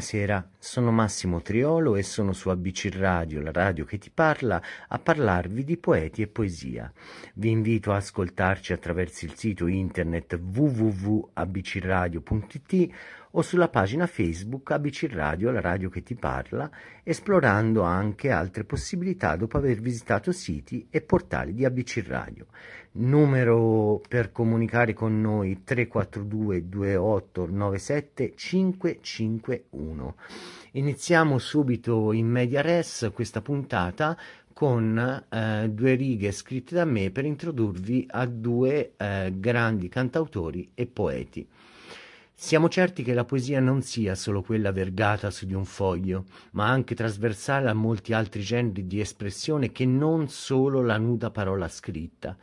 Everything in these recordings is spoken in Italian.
Buonasera, sono Massimo Triolo e sono su ABC Radio, la radio che ti parla, a parlarvi di poeti e poesia. Vi invito a ascoltarci attraverso il sito internet www.abcradio.it o sulla pagina Facebook ABC Radio, la radio che ti parla, esplorando anche altre possibilità dopo aver visitato siti e portali di ABC Radio. Numero per comunicare con noi 342 28 97 551. Iniziamo subito in media res questa puntata con due righe scritte da me per introdurvi a due grandi cantautori e poeti. Siamo certi che la poesia non sia solo quella vergata su di un foglio, ma anche trasversale a molti altri generi di espressione che non solo la nuda parola scritta.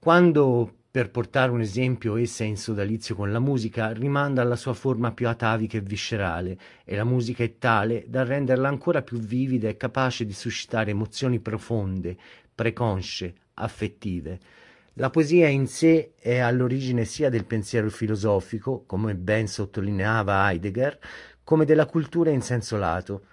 Quando, per portare un esempio, essa è in sodalizio con la musica, rimanda alla sua forma più atavica e viscerale, e la musica è tale da renderla ancora più vivida e capace di suscitare emozioni profonde, preconsce, affettive. La poesia in sé è all'origine sia del pensiero filosofico, come ben sottolineava Heidegger, come della cultura in senso lato.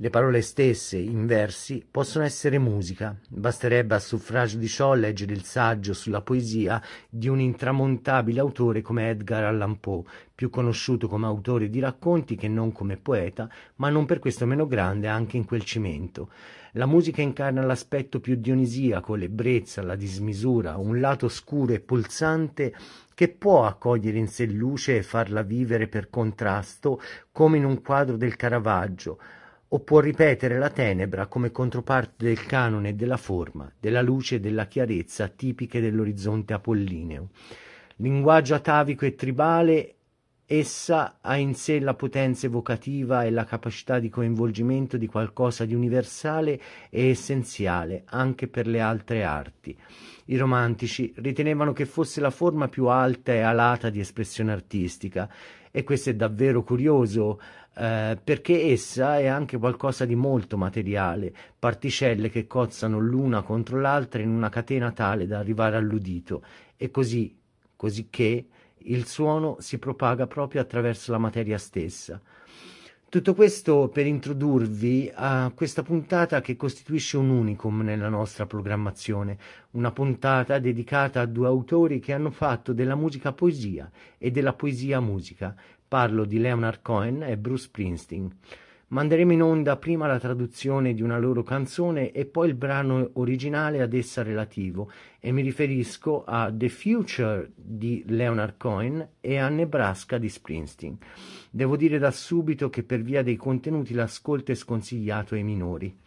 Le parole stesse, in versi, possono essere musica. Basterebbe a suffragio di ciò leggere il saggio sulla poesia di un intramontabile autore come Edgar Allan Poe, più conosciuto come autore di racconti che non come poeta, ma non per questo meno grande anche in quel cimento. La musica incarna l'aspetto più dionisiaco, l'ebbrezza, la dismisura, un lato oscuro e pulsante che può accogliere in sé luce e farla vivere per contrasto, come in un quadro del Caravaggio, o può ripetere la tenebra come controparte del canone e della forma, della luce e della chiarezza tipiche dell'orizzonte apollineo. Linguaggio atavico e tribale, essa ha in sé la potenza evocativa e la capacità di coinvolgimento di qualcosa di universale e essenziale anche per le altre arti. I romantici ritenevano che fosse la forma più alta e alata di espressione artistica, e questo è davvero curioso, perché essa è anche qualcosa di molto materiale, particelle che cozzano l'una contro l'altra in una catena tale da arrivare all'udito, e cosicché il suono si propaga proprio attraverso la materia stessa. Tutto questo per introdurvi a questa puntata che costituisce un unicum nella nostra programmazione, una puntata dedicata a due autori che hanno fatto della musica poesia e della poesia musica. Parlo di Leonard Cohen e Bruce Springsteen. Manderemo in onda prima la traduzione di una loro canzone e poi il brano originale ad essa relativo, e mi riferisco a The Future di Leonard Cohen e a Nebraska di Springsteen. Devo dire da subito che per via dei contenuti l'ascolto è sconsigliato ai minori.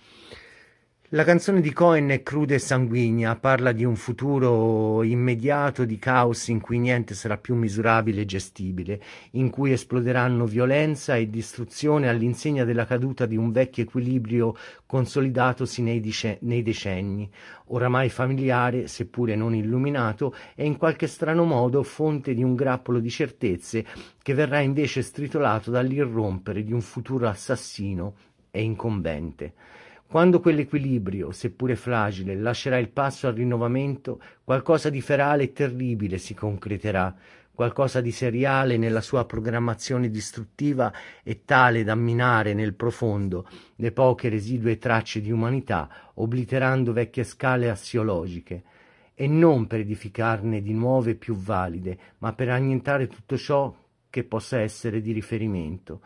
La canzone di Cohen è cruda e sanguigna, parla di un futuro immediato di caos in cui niente sarà più misurabile e gestibile, in cui esploderanno violenza e distruzione all'insegna della caduta di un vecchio equilibrio consolidatosi nei decenni, oramai familiare, seppure non illuminato, e in qualche strano modo fonte di un grappolo di certezze che verrà invece stritolato dall'irrompere di un futuro assassino e incombente. Quando quell'equilibrio, seppure fragile, lascerà il passo al rinnovamento, qualcosa di ferale e terribile si concreterà, qualcosa di seriale nella sua programmazione distruttiva e tale da minare nel profondo le poche residue tracce di umanità, obliterando vecchie scale assiologiche, e non per edificarne di nuove più valide, ma per annientare tutto ciò che possa essere di riferimento.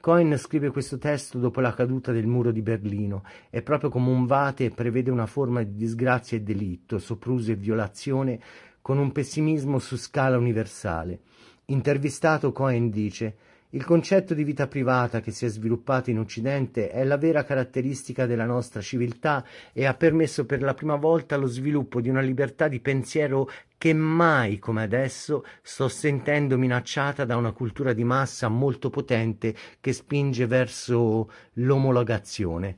Cohen scrive questo testo dopo la caduta del muro di Berlino, è proprio come un vate e prevede una forma di disgrazia e delitto, sopruso e violazione, con un pessimismo su scala universale. Intervistato, Cohen dice: «Il concetto di vita privata che si è sviluppato in Occidente è la vera caratteristica della nostra civiltà e ha permesso per la prima volta lo sviluppo di una libertà di pensiero che mai come adesso sto sentendo minacciata da una cultura di massa molto potente che spinge verso l'omologazione.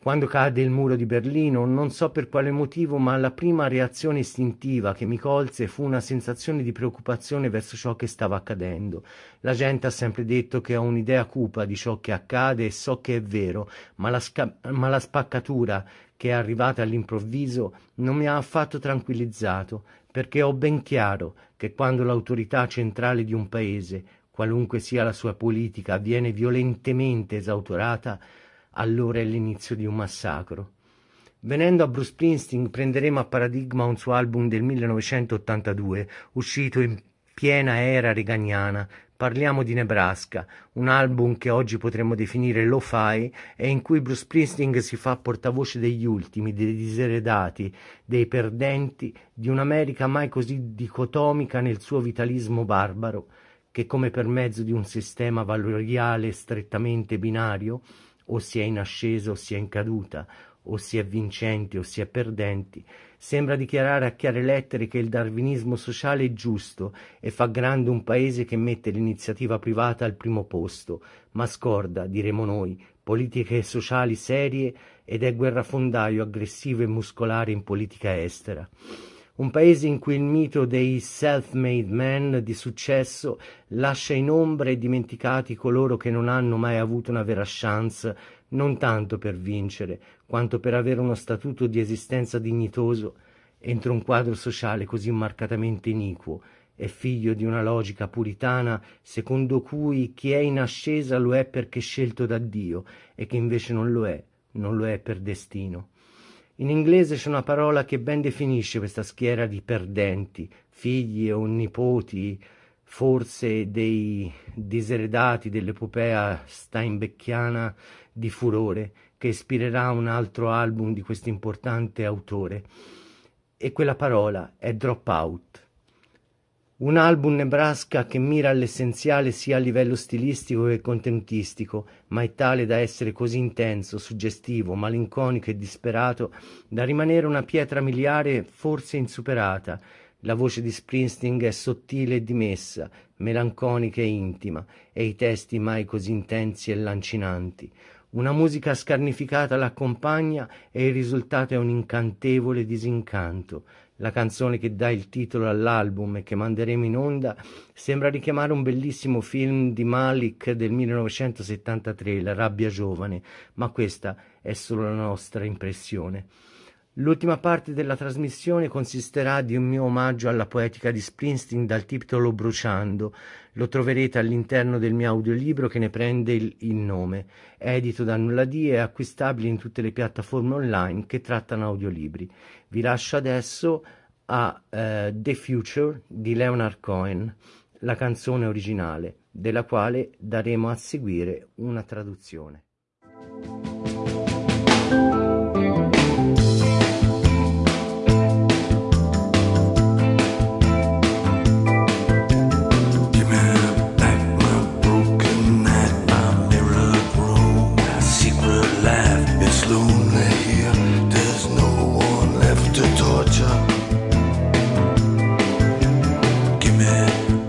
Quando cade il muro di Berlino, non so per quale motivo, ma la prima reazione istintiva che mi colse fu una sensazione di preoccupazione verso ciò che stava accadendo. La gente ha sempre detto che ho un'idea cupa di ciò che accade e so che è vero, ma la spaccatura che è arrivata all'improvviso non mi ha affatto tranquillizzato, perché ho ben chiaro che quando l'autorità centrale di un paese, qualunque sia la sua politica, viene violentemente esautorata, allora è l'inizio di un massacro. Venendo a Bruce Springsteen, prenderemo a paradigma un suo album del 1982, uscito in piena era reaganiana. Parliamo di Nebraska, un album che oggi potremmo definire lo-fi e in cui Bruce Springsteen si fa portavoce degli ultimi, dei diseredati, dei perdenti, di un'America mai così dicotomica nel suo vitalismo barbaro, che come per mezzo di un sistema valoriale strettamente binario, o si è in ascesa o si è in caduta, o si è vincenti o si è perdenti, sembra dichiarare a chiare lettere che il darwinismo sociale è giusto e fa grande un paese che mette l'iniziativa privata al primo posto, ma scorda, diremo noi, politiche sociali serie ed è guerrafondaio aggressivo e muscolare in politica estera. Un paese in cui il mito dei self-made men di successo lascia in ombra e dimenticati coloro che non hanno mai avuto una vera chance, non tanto per vincere, quanto per avere uno statuto di esistenza dignitoso entro un quadro sociale così marcatamente iniquo e figlio di una logica puritana secondo cui chi è in ascesa lo è perché scelto da Dio e chi invece non lo è per destino. In inglese c'è una parola che ben definisce questa schiera di perdenti, figli o nipoti, forse dei diseredati dell'epopea steinbeckiana di Furore, che ispirerà un altro album di questo importante autore. E quella parola è Dropout. Un album Nebraska che mira all'essenziale sia a livello stilistico che contenutistico, ma è tale da essere così intenso, suggestivo, malinconico e disperato da rimanere una pietra miliare forse insuperata. La voce di Springsteen è sottile e dimessa, melanconica e intima, e i testi mai così intensi e lancinanti. Una musica scarnificata l'accompagna e il risultato è un incantevole disincanto. La canzone che dà il titolo all'album e che manderemo in onda sembra richiamare un bellissimo film di Malik del 1973, La rabbia giovane, ma questa è solo la nostra impressione. L'ultima parte della trasmissione consisterà di un mio omaggio alla poetica di Springsteen dal titolo Bruciando. Lo troverete all'interno del mio audiolibro che ne prende il nome, edito da Nulladie e acquistabile in tutte le piattaforme online che trattano audiolibri. Vi lascio adesso a The Future di Leonard Cohen, la canzone originale, della quale daremo a seguire una traduzione.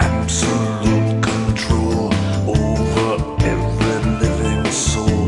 Absolute control over every living soul.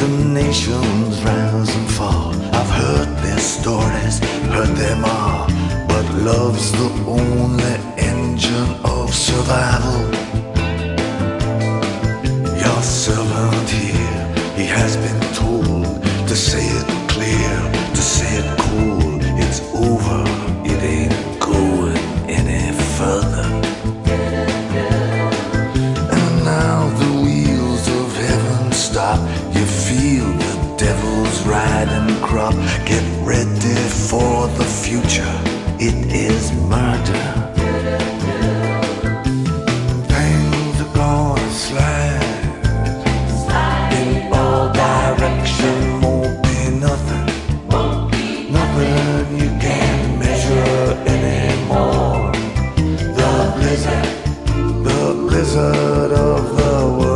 the nations rise and fall. I've heard their stories, heard them all, but love's the only engine of survival. Your servant here, he has been told to say it clear, to say it cold. It's over, it ain't going any further. And now the wheels of heaven stop. You feel the devil's riding crop. Get ready for the future. It is murder. Things are gonna slide in all directions. Won't be nothing. Nothing you can measure anymore. The blizzard of the world.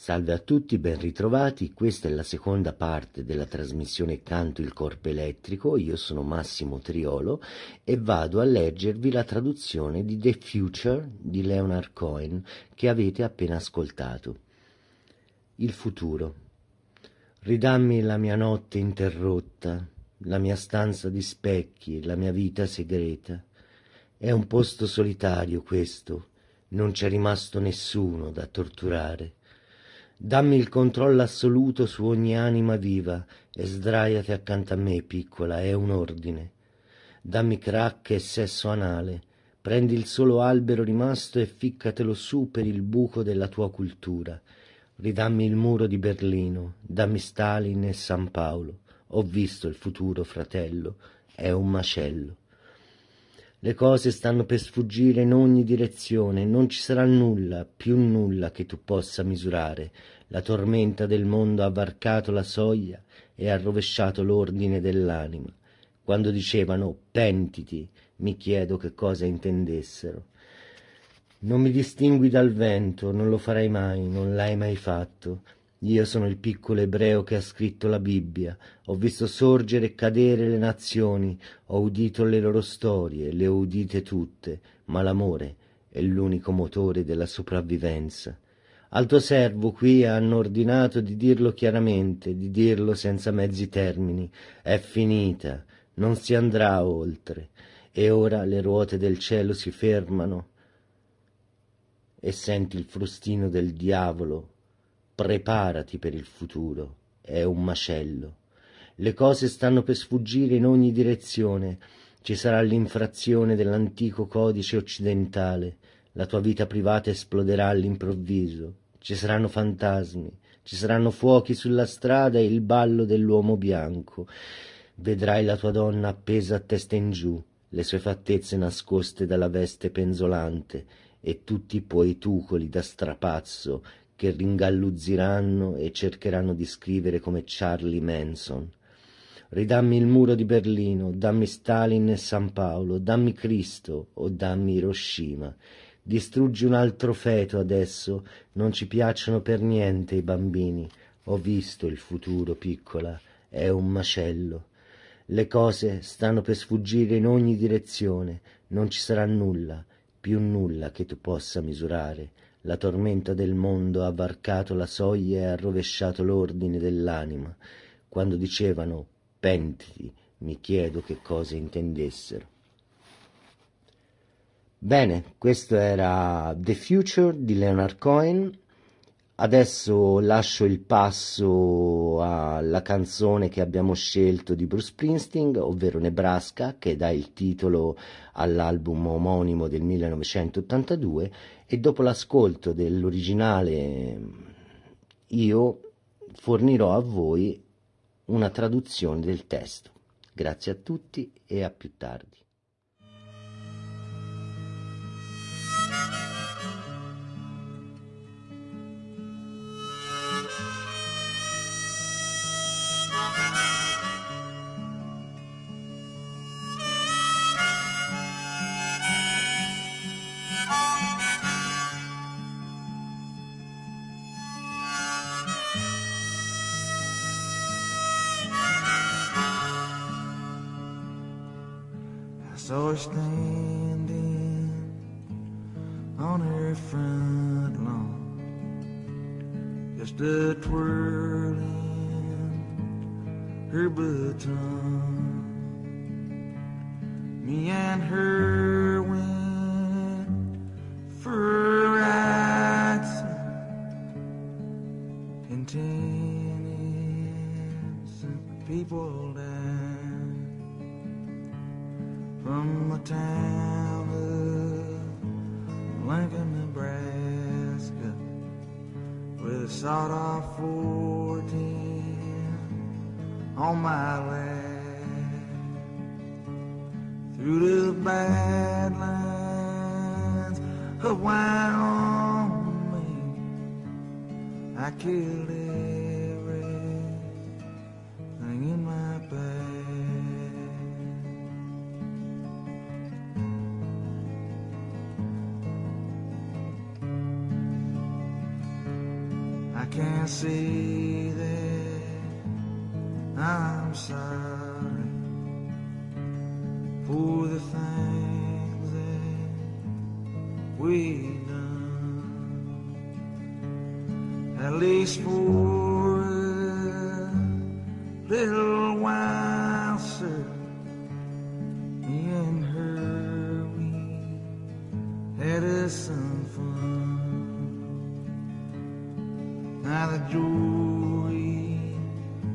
Salve a tutti, ben ritrovati, questa è la seconda parte della trasmissione Canto il corpo elettrico, io sono Massimo Triolo e vado a leggervi la traduzione di The Future di Leonard Cohen che avete appena ascoltato. Il futuro. Ridammi la mia notte interrotta, la mia stanza di specchi, la mia vita segreta. È un posto solitario questo, non c'è rimasto nessuno da torturare. Dammi il controllo assoluto su ogni anima viva e sdraiati accanto a me, piccola, è un ordine. Dammi crack e sesso anale, Prendi il solo albero rimasto e ficcatelo su per il buco della tua cultura. Ridammi il muro di Berlino, dammi Stalin e San Paolo. Ho visto il futuro, fratello, è un macello. Le cose stanno per sfuggire in ogni direzione, non ci sarà nulla, più nulla che tu possa misurare. La tormenta del mondo ha varcato la soglia e ha rovesciato l'ordine dell'anima. Quando dicevano pentiti, mi chiedo che cosa intendessero. Non mi distingui dal vento, non lo farai mai, non l'hai mai fatto. Io sono il piccolo ebreo che ha scritto la Bibbia, ho visto sorgere e cadere le nazioni, ho udito le loro storie, le ho udite tutte, ma l'amore è l'unico motore della sopravvivenza. Al tuo servo qui hanno ordinato di dirlo chiaramente, di dirlo senza mezzi termini, è finita, non si andrà oltre, e ora le ruote del cielo si fermano e senti il frustino del diavolo. Preparati per il futuro, è un macello. Le cose stanno per sfuggire in ogni direzione. Ci sarà l'infrazione dell'antico codice occidentale. La tua vita privata esploderà all'improvviso. Ci saranno fantasmi, ci saranno fuochi sulla strada e il ballo dell'uomo bianco. Vedrai la tua donna appesa a testa in giù, le sue fattezze nascoste dalla veste penzolante e tutti i poetucoli da strapazzo che ringalluzziranno e cercheranno di scrivere come Charlie Manson. Ridammi il muro di Berlino, dammi Stalin e San Paolo, dammi Cristo o dammi Hiroshima. Distruggi un altro feto adesso, non ci piacciono per niente i bambini. Ho visto il futuro, piccola, è un macello. Le cose stanno per sfuggire in ogni direzione, non ci sarà nulla, più nulla che tu possa misurare. La tormenta del mondo ha varcato la soglia e ha rovesciato l'ordine dell'anima. Quando dicevano pentiti, mi chiedo che cosa intendessero. Bene, questo era The Future di Leonard Cohen. Adesso lascio il passo alla canzone che abbiamo scelto di Bruce Springsteen, ovvero Nebraska, che dà il titolo all'album omonimo del 1982, e dopo l'ascolto dell'originale io fornirò a voi una traduzione del testo. Grazie a tutti e a più tardi. Saw her standing on her front lawn, just a twirling her baton. Me and her went for a ride in tennis and people died. From the town of Lincoln, Nebraska, with a sawed-off 410 on my lap, through the badlands of Wyoming, I killed everything in my path. Can't see that I'm sorry for the things that we've done, at least for a little while, sir. Me and her, we had us some fun. Now the jury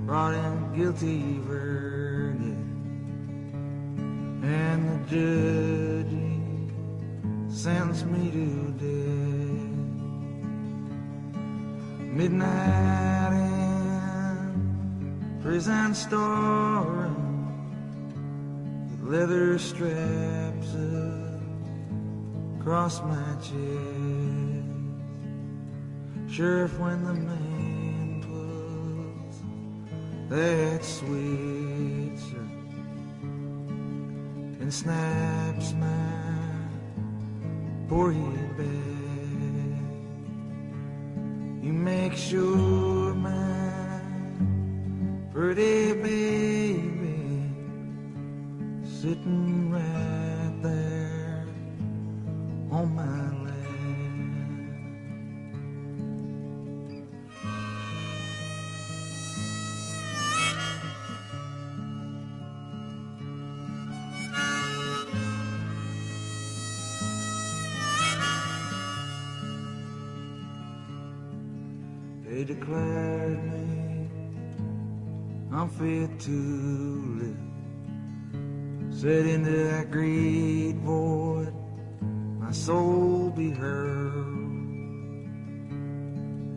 brought in guilty verdict, and the judge sends me to death. Midnight in prison store, with leather straps up across my chest. Sheriff, when the man pulls that switch and snaps my poor head back, you make sure my pretty baby sitting right there on my declared me unfit to live. Said into that great void my soul be hurled.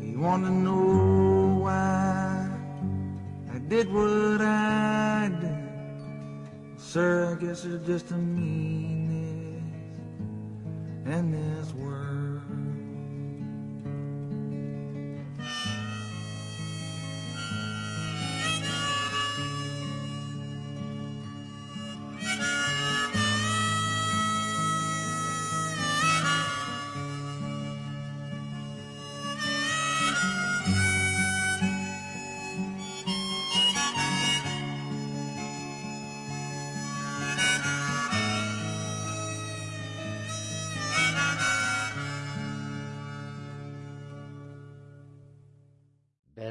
He wanted to know why I did what I did. Sir, I guess it's just a meanness in this world.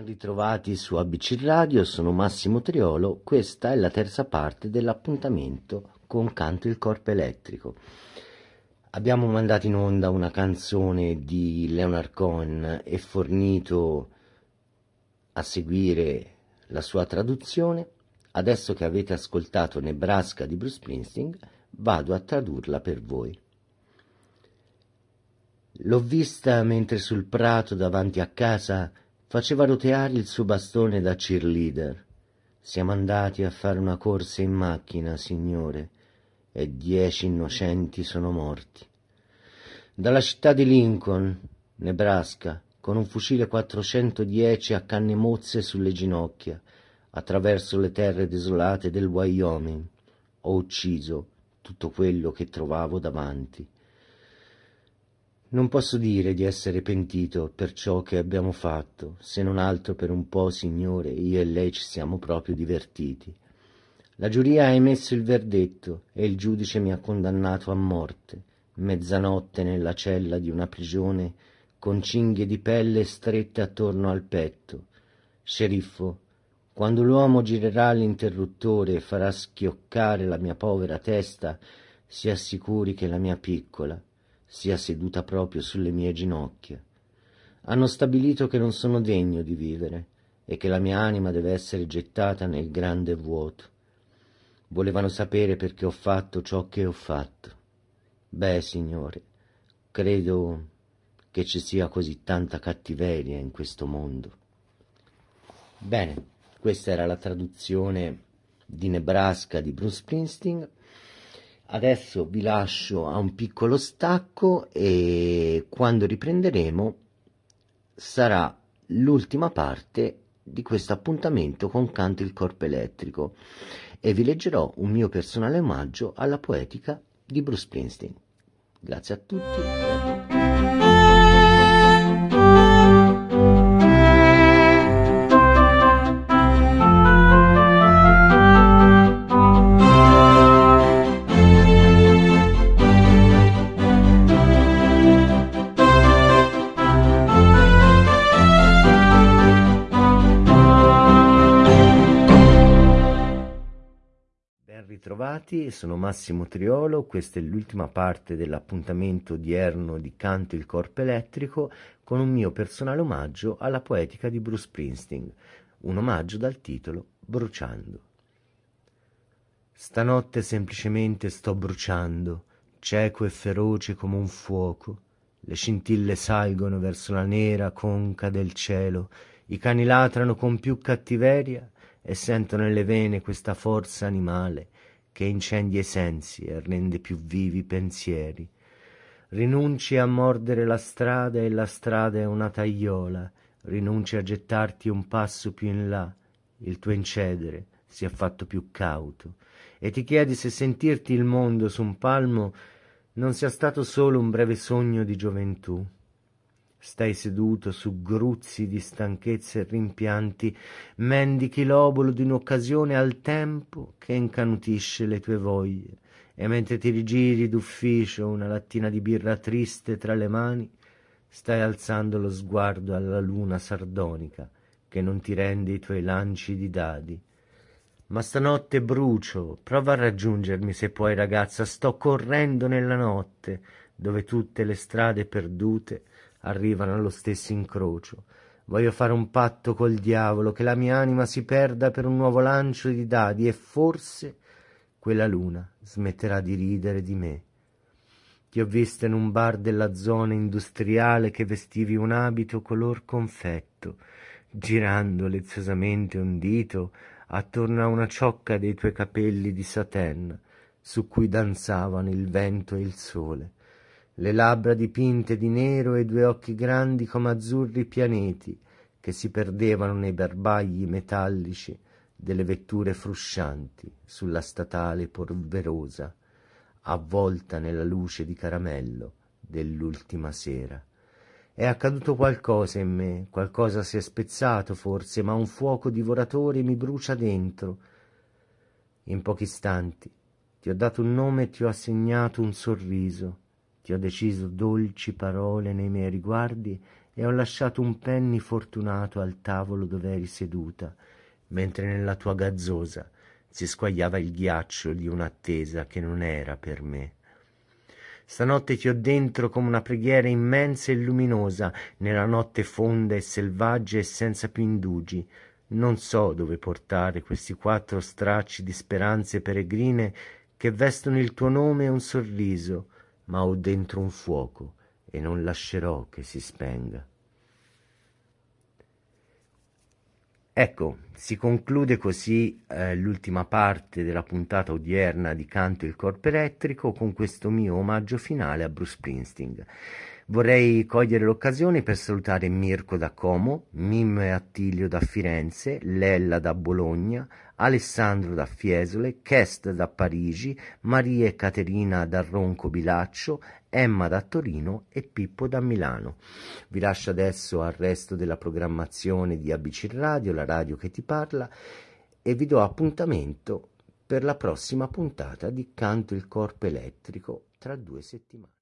Ritrovati su ABC Radio, sono Massimo Triolo, questa è la terza parte dell'appuntamento con Canto il Corpo Elettrico. Abbiamo mandato in onda una canzone di Leonard Cohen e fornito a seguire la sua traduzione. Adesso che avete ascoltato Nebraska di Bruce Springsteen, vado a tradurla per voi. L'ho vista mentre sul prato davanti a casa faceva roteare il suo bastone da cheerleader. Siamo andati a fare una corsa in macchina, signore, e 10 innocenti sono morti. Dalla città di Lincoln, Nebraska, con un fucile 410 a canne mozze sulle ginocchia, attraverso le terre desolate del Wyoming, ho ucciso tutto quello che trovavo davanti. Non posso dire di essere pentito per ciò che abbiamo fatto, se non altro per un po', signore, io e lei ci siamo proprio divertiti. La giuria ha emesso il verdetto e il giudice mi ha condannato a morte, mezzanotte nella cella di una prigione con cinghie di pelle strette attorno al petto. Sceriffo, quando l'uomo girerà l'interruttore e farà schioccare la mia povera testa, si assicuri che la mia piccola sia seduta proprio sulle mie ginocchia. Hanno stabilito che non sono degno di vivere e che la mia anima deve essere gettata nel grande vuoto. Volevano sapere perché ho fatto ciò che ho fatto. Beh, signore, credo che ci sia così tanta cattiveria in questo mondo. Bene, questa era la traduzione di Nebraska di Bruce Springsteen. Adesso vi lascio a un piccolo stacco e quando riprenderemo sarà l'ultima parte di questo appuntamento con Canto il Corpo Elettrico e vi leggerò un mio personale omaggio alla poetica di Bruce Springsteen. Grazie a tutti e a tutti. Trovati, sono Massimo Triolo, questa è l'ultima parte dell'appuntamento odierno di Canto il Corpo Elettrico con un mio personale omaggio alla poetica di Bruce Springsteen, un omaggio dal titolo Bruciando. Stanotte semplicemente sto bruciando, cieco e feroce come un fuoco. Le scintille salgono verso la nera conca del cielo, i cani latrano con più cattiveria e sentono nelle vene questa forza animale che incendia i sensi e rende più vivi i pensieri. Rinunci a mordere la strada e la strada è una tagliola, rinunci a gettarti un passo più in là, il tuo incedere sia fatto più cauto, e ti chiedi se sentirti il mondo su un palmo non sia stato solo un breve sogno di gioventù. Stai seduto su gruzzi di stanchezze e rimpianti, mendichi l'obolo di un'occasione al tempo che incanutisce le tue voglie, e mentre ti rigiri d'ufficio una lattina di birra triste tra le mani, stai alzando lo sguardo alla luna sardonica che non ti rende i tuoi lanci di dadi. Ma stanotte brucio, prova a raggiungermi se puoi ragazza, sto correndo nella notte, dove tutte le strade perdute arrivano allo stesso incrocio. Voglio fare un patto col diavolo, che la mia anima si perda per un nuovo lancio di dadi, e forse quella luna smetterà di ridere di me. Ti ho vista in un bar della zona industriale che vestivi un abito color confetto, girando leziosamente un dito attorno a una ciocca dei tuoi capelli di satin, su cui danzavano il vento e il sole, le labbra dipinte di nero e due occhi grandi come azzurri pianeti che si perdevano nei berbagli metallici delle vetture fruscianti sulla statale polverosa, avvolta nella luce di caramello dell'ultima sera. È accaduto qualcosa in me, qualcosa si è spezzato forse, ma un fuoco divoratore mi brucia dentro. In pochi istanti ti ho dato un nome e ti ho assegnato un sorriso, ti ho deciso dolci parole nei miei riguardi e ho lasciato un penny fortunato al tavolo dove eri seduta, mentre nella tua gazzosa si squagliava il ghiaccio di un'attesa che non era per me. Stanotte ti ho dentro come una preghiera immensa e luminosa, nella notte fonda e selvaggia e senza più indugi. Non so dove portare questi 4 stracci di speranze peregrine che vestono il tuo nome e un sorriso, ma ho dentro un fuoco e non lascerò che si spenga. Ecco, si conclude così l'ultima parte della puntata odierna di Canto il Corpo Elettrico con questo mio omaggio finale a Bruce Springsteen. Vorrei cogliere l'occasione per salutare Mirko da Como, Mimmo e Attilio da Firenze, Lella da Bologna, Alessandro da Fiesole, Kest da Parigi, Maria e Caterina da Ronco Bilaccio, Emma da Torino e Pippo da Milano. Vi lascio adesso al resto della programmazione di ABC Radio, la radio che ti parla, e vi do appuntamento per la prossima puntata di Canto il Corpo Elettrico tra 2 settimane.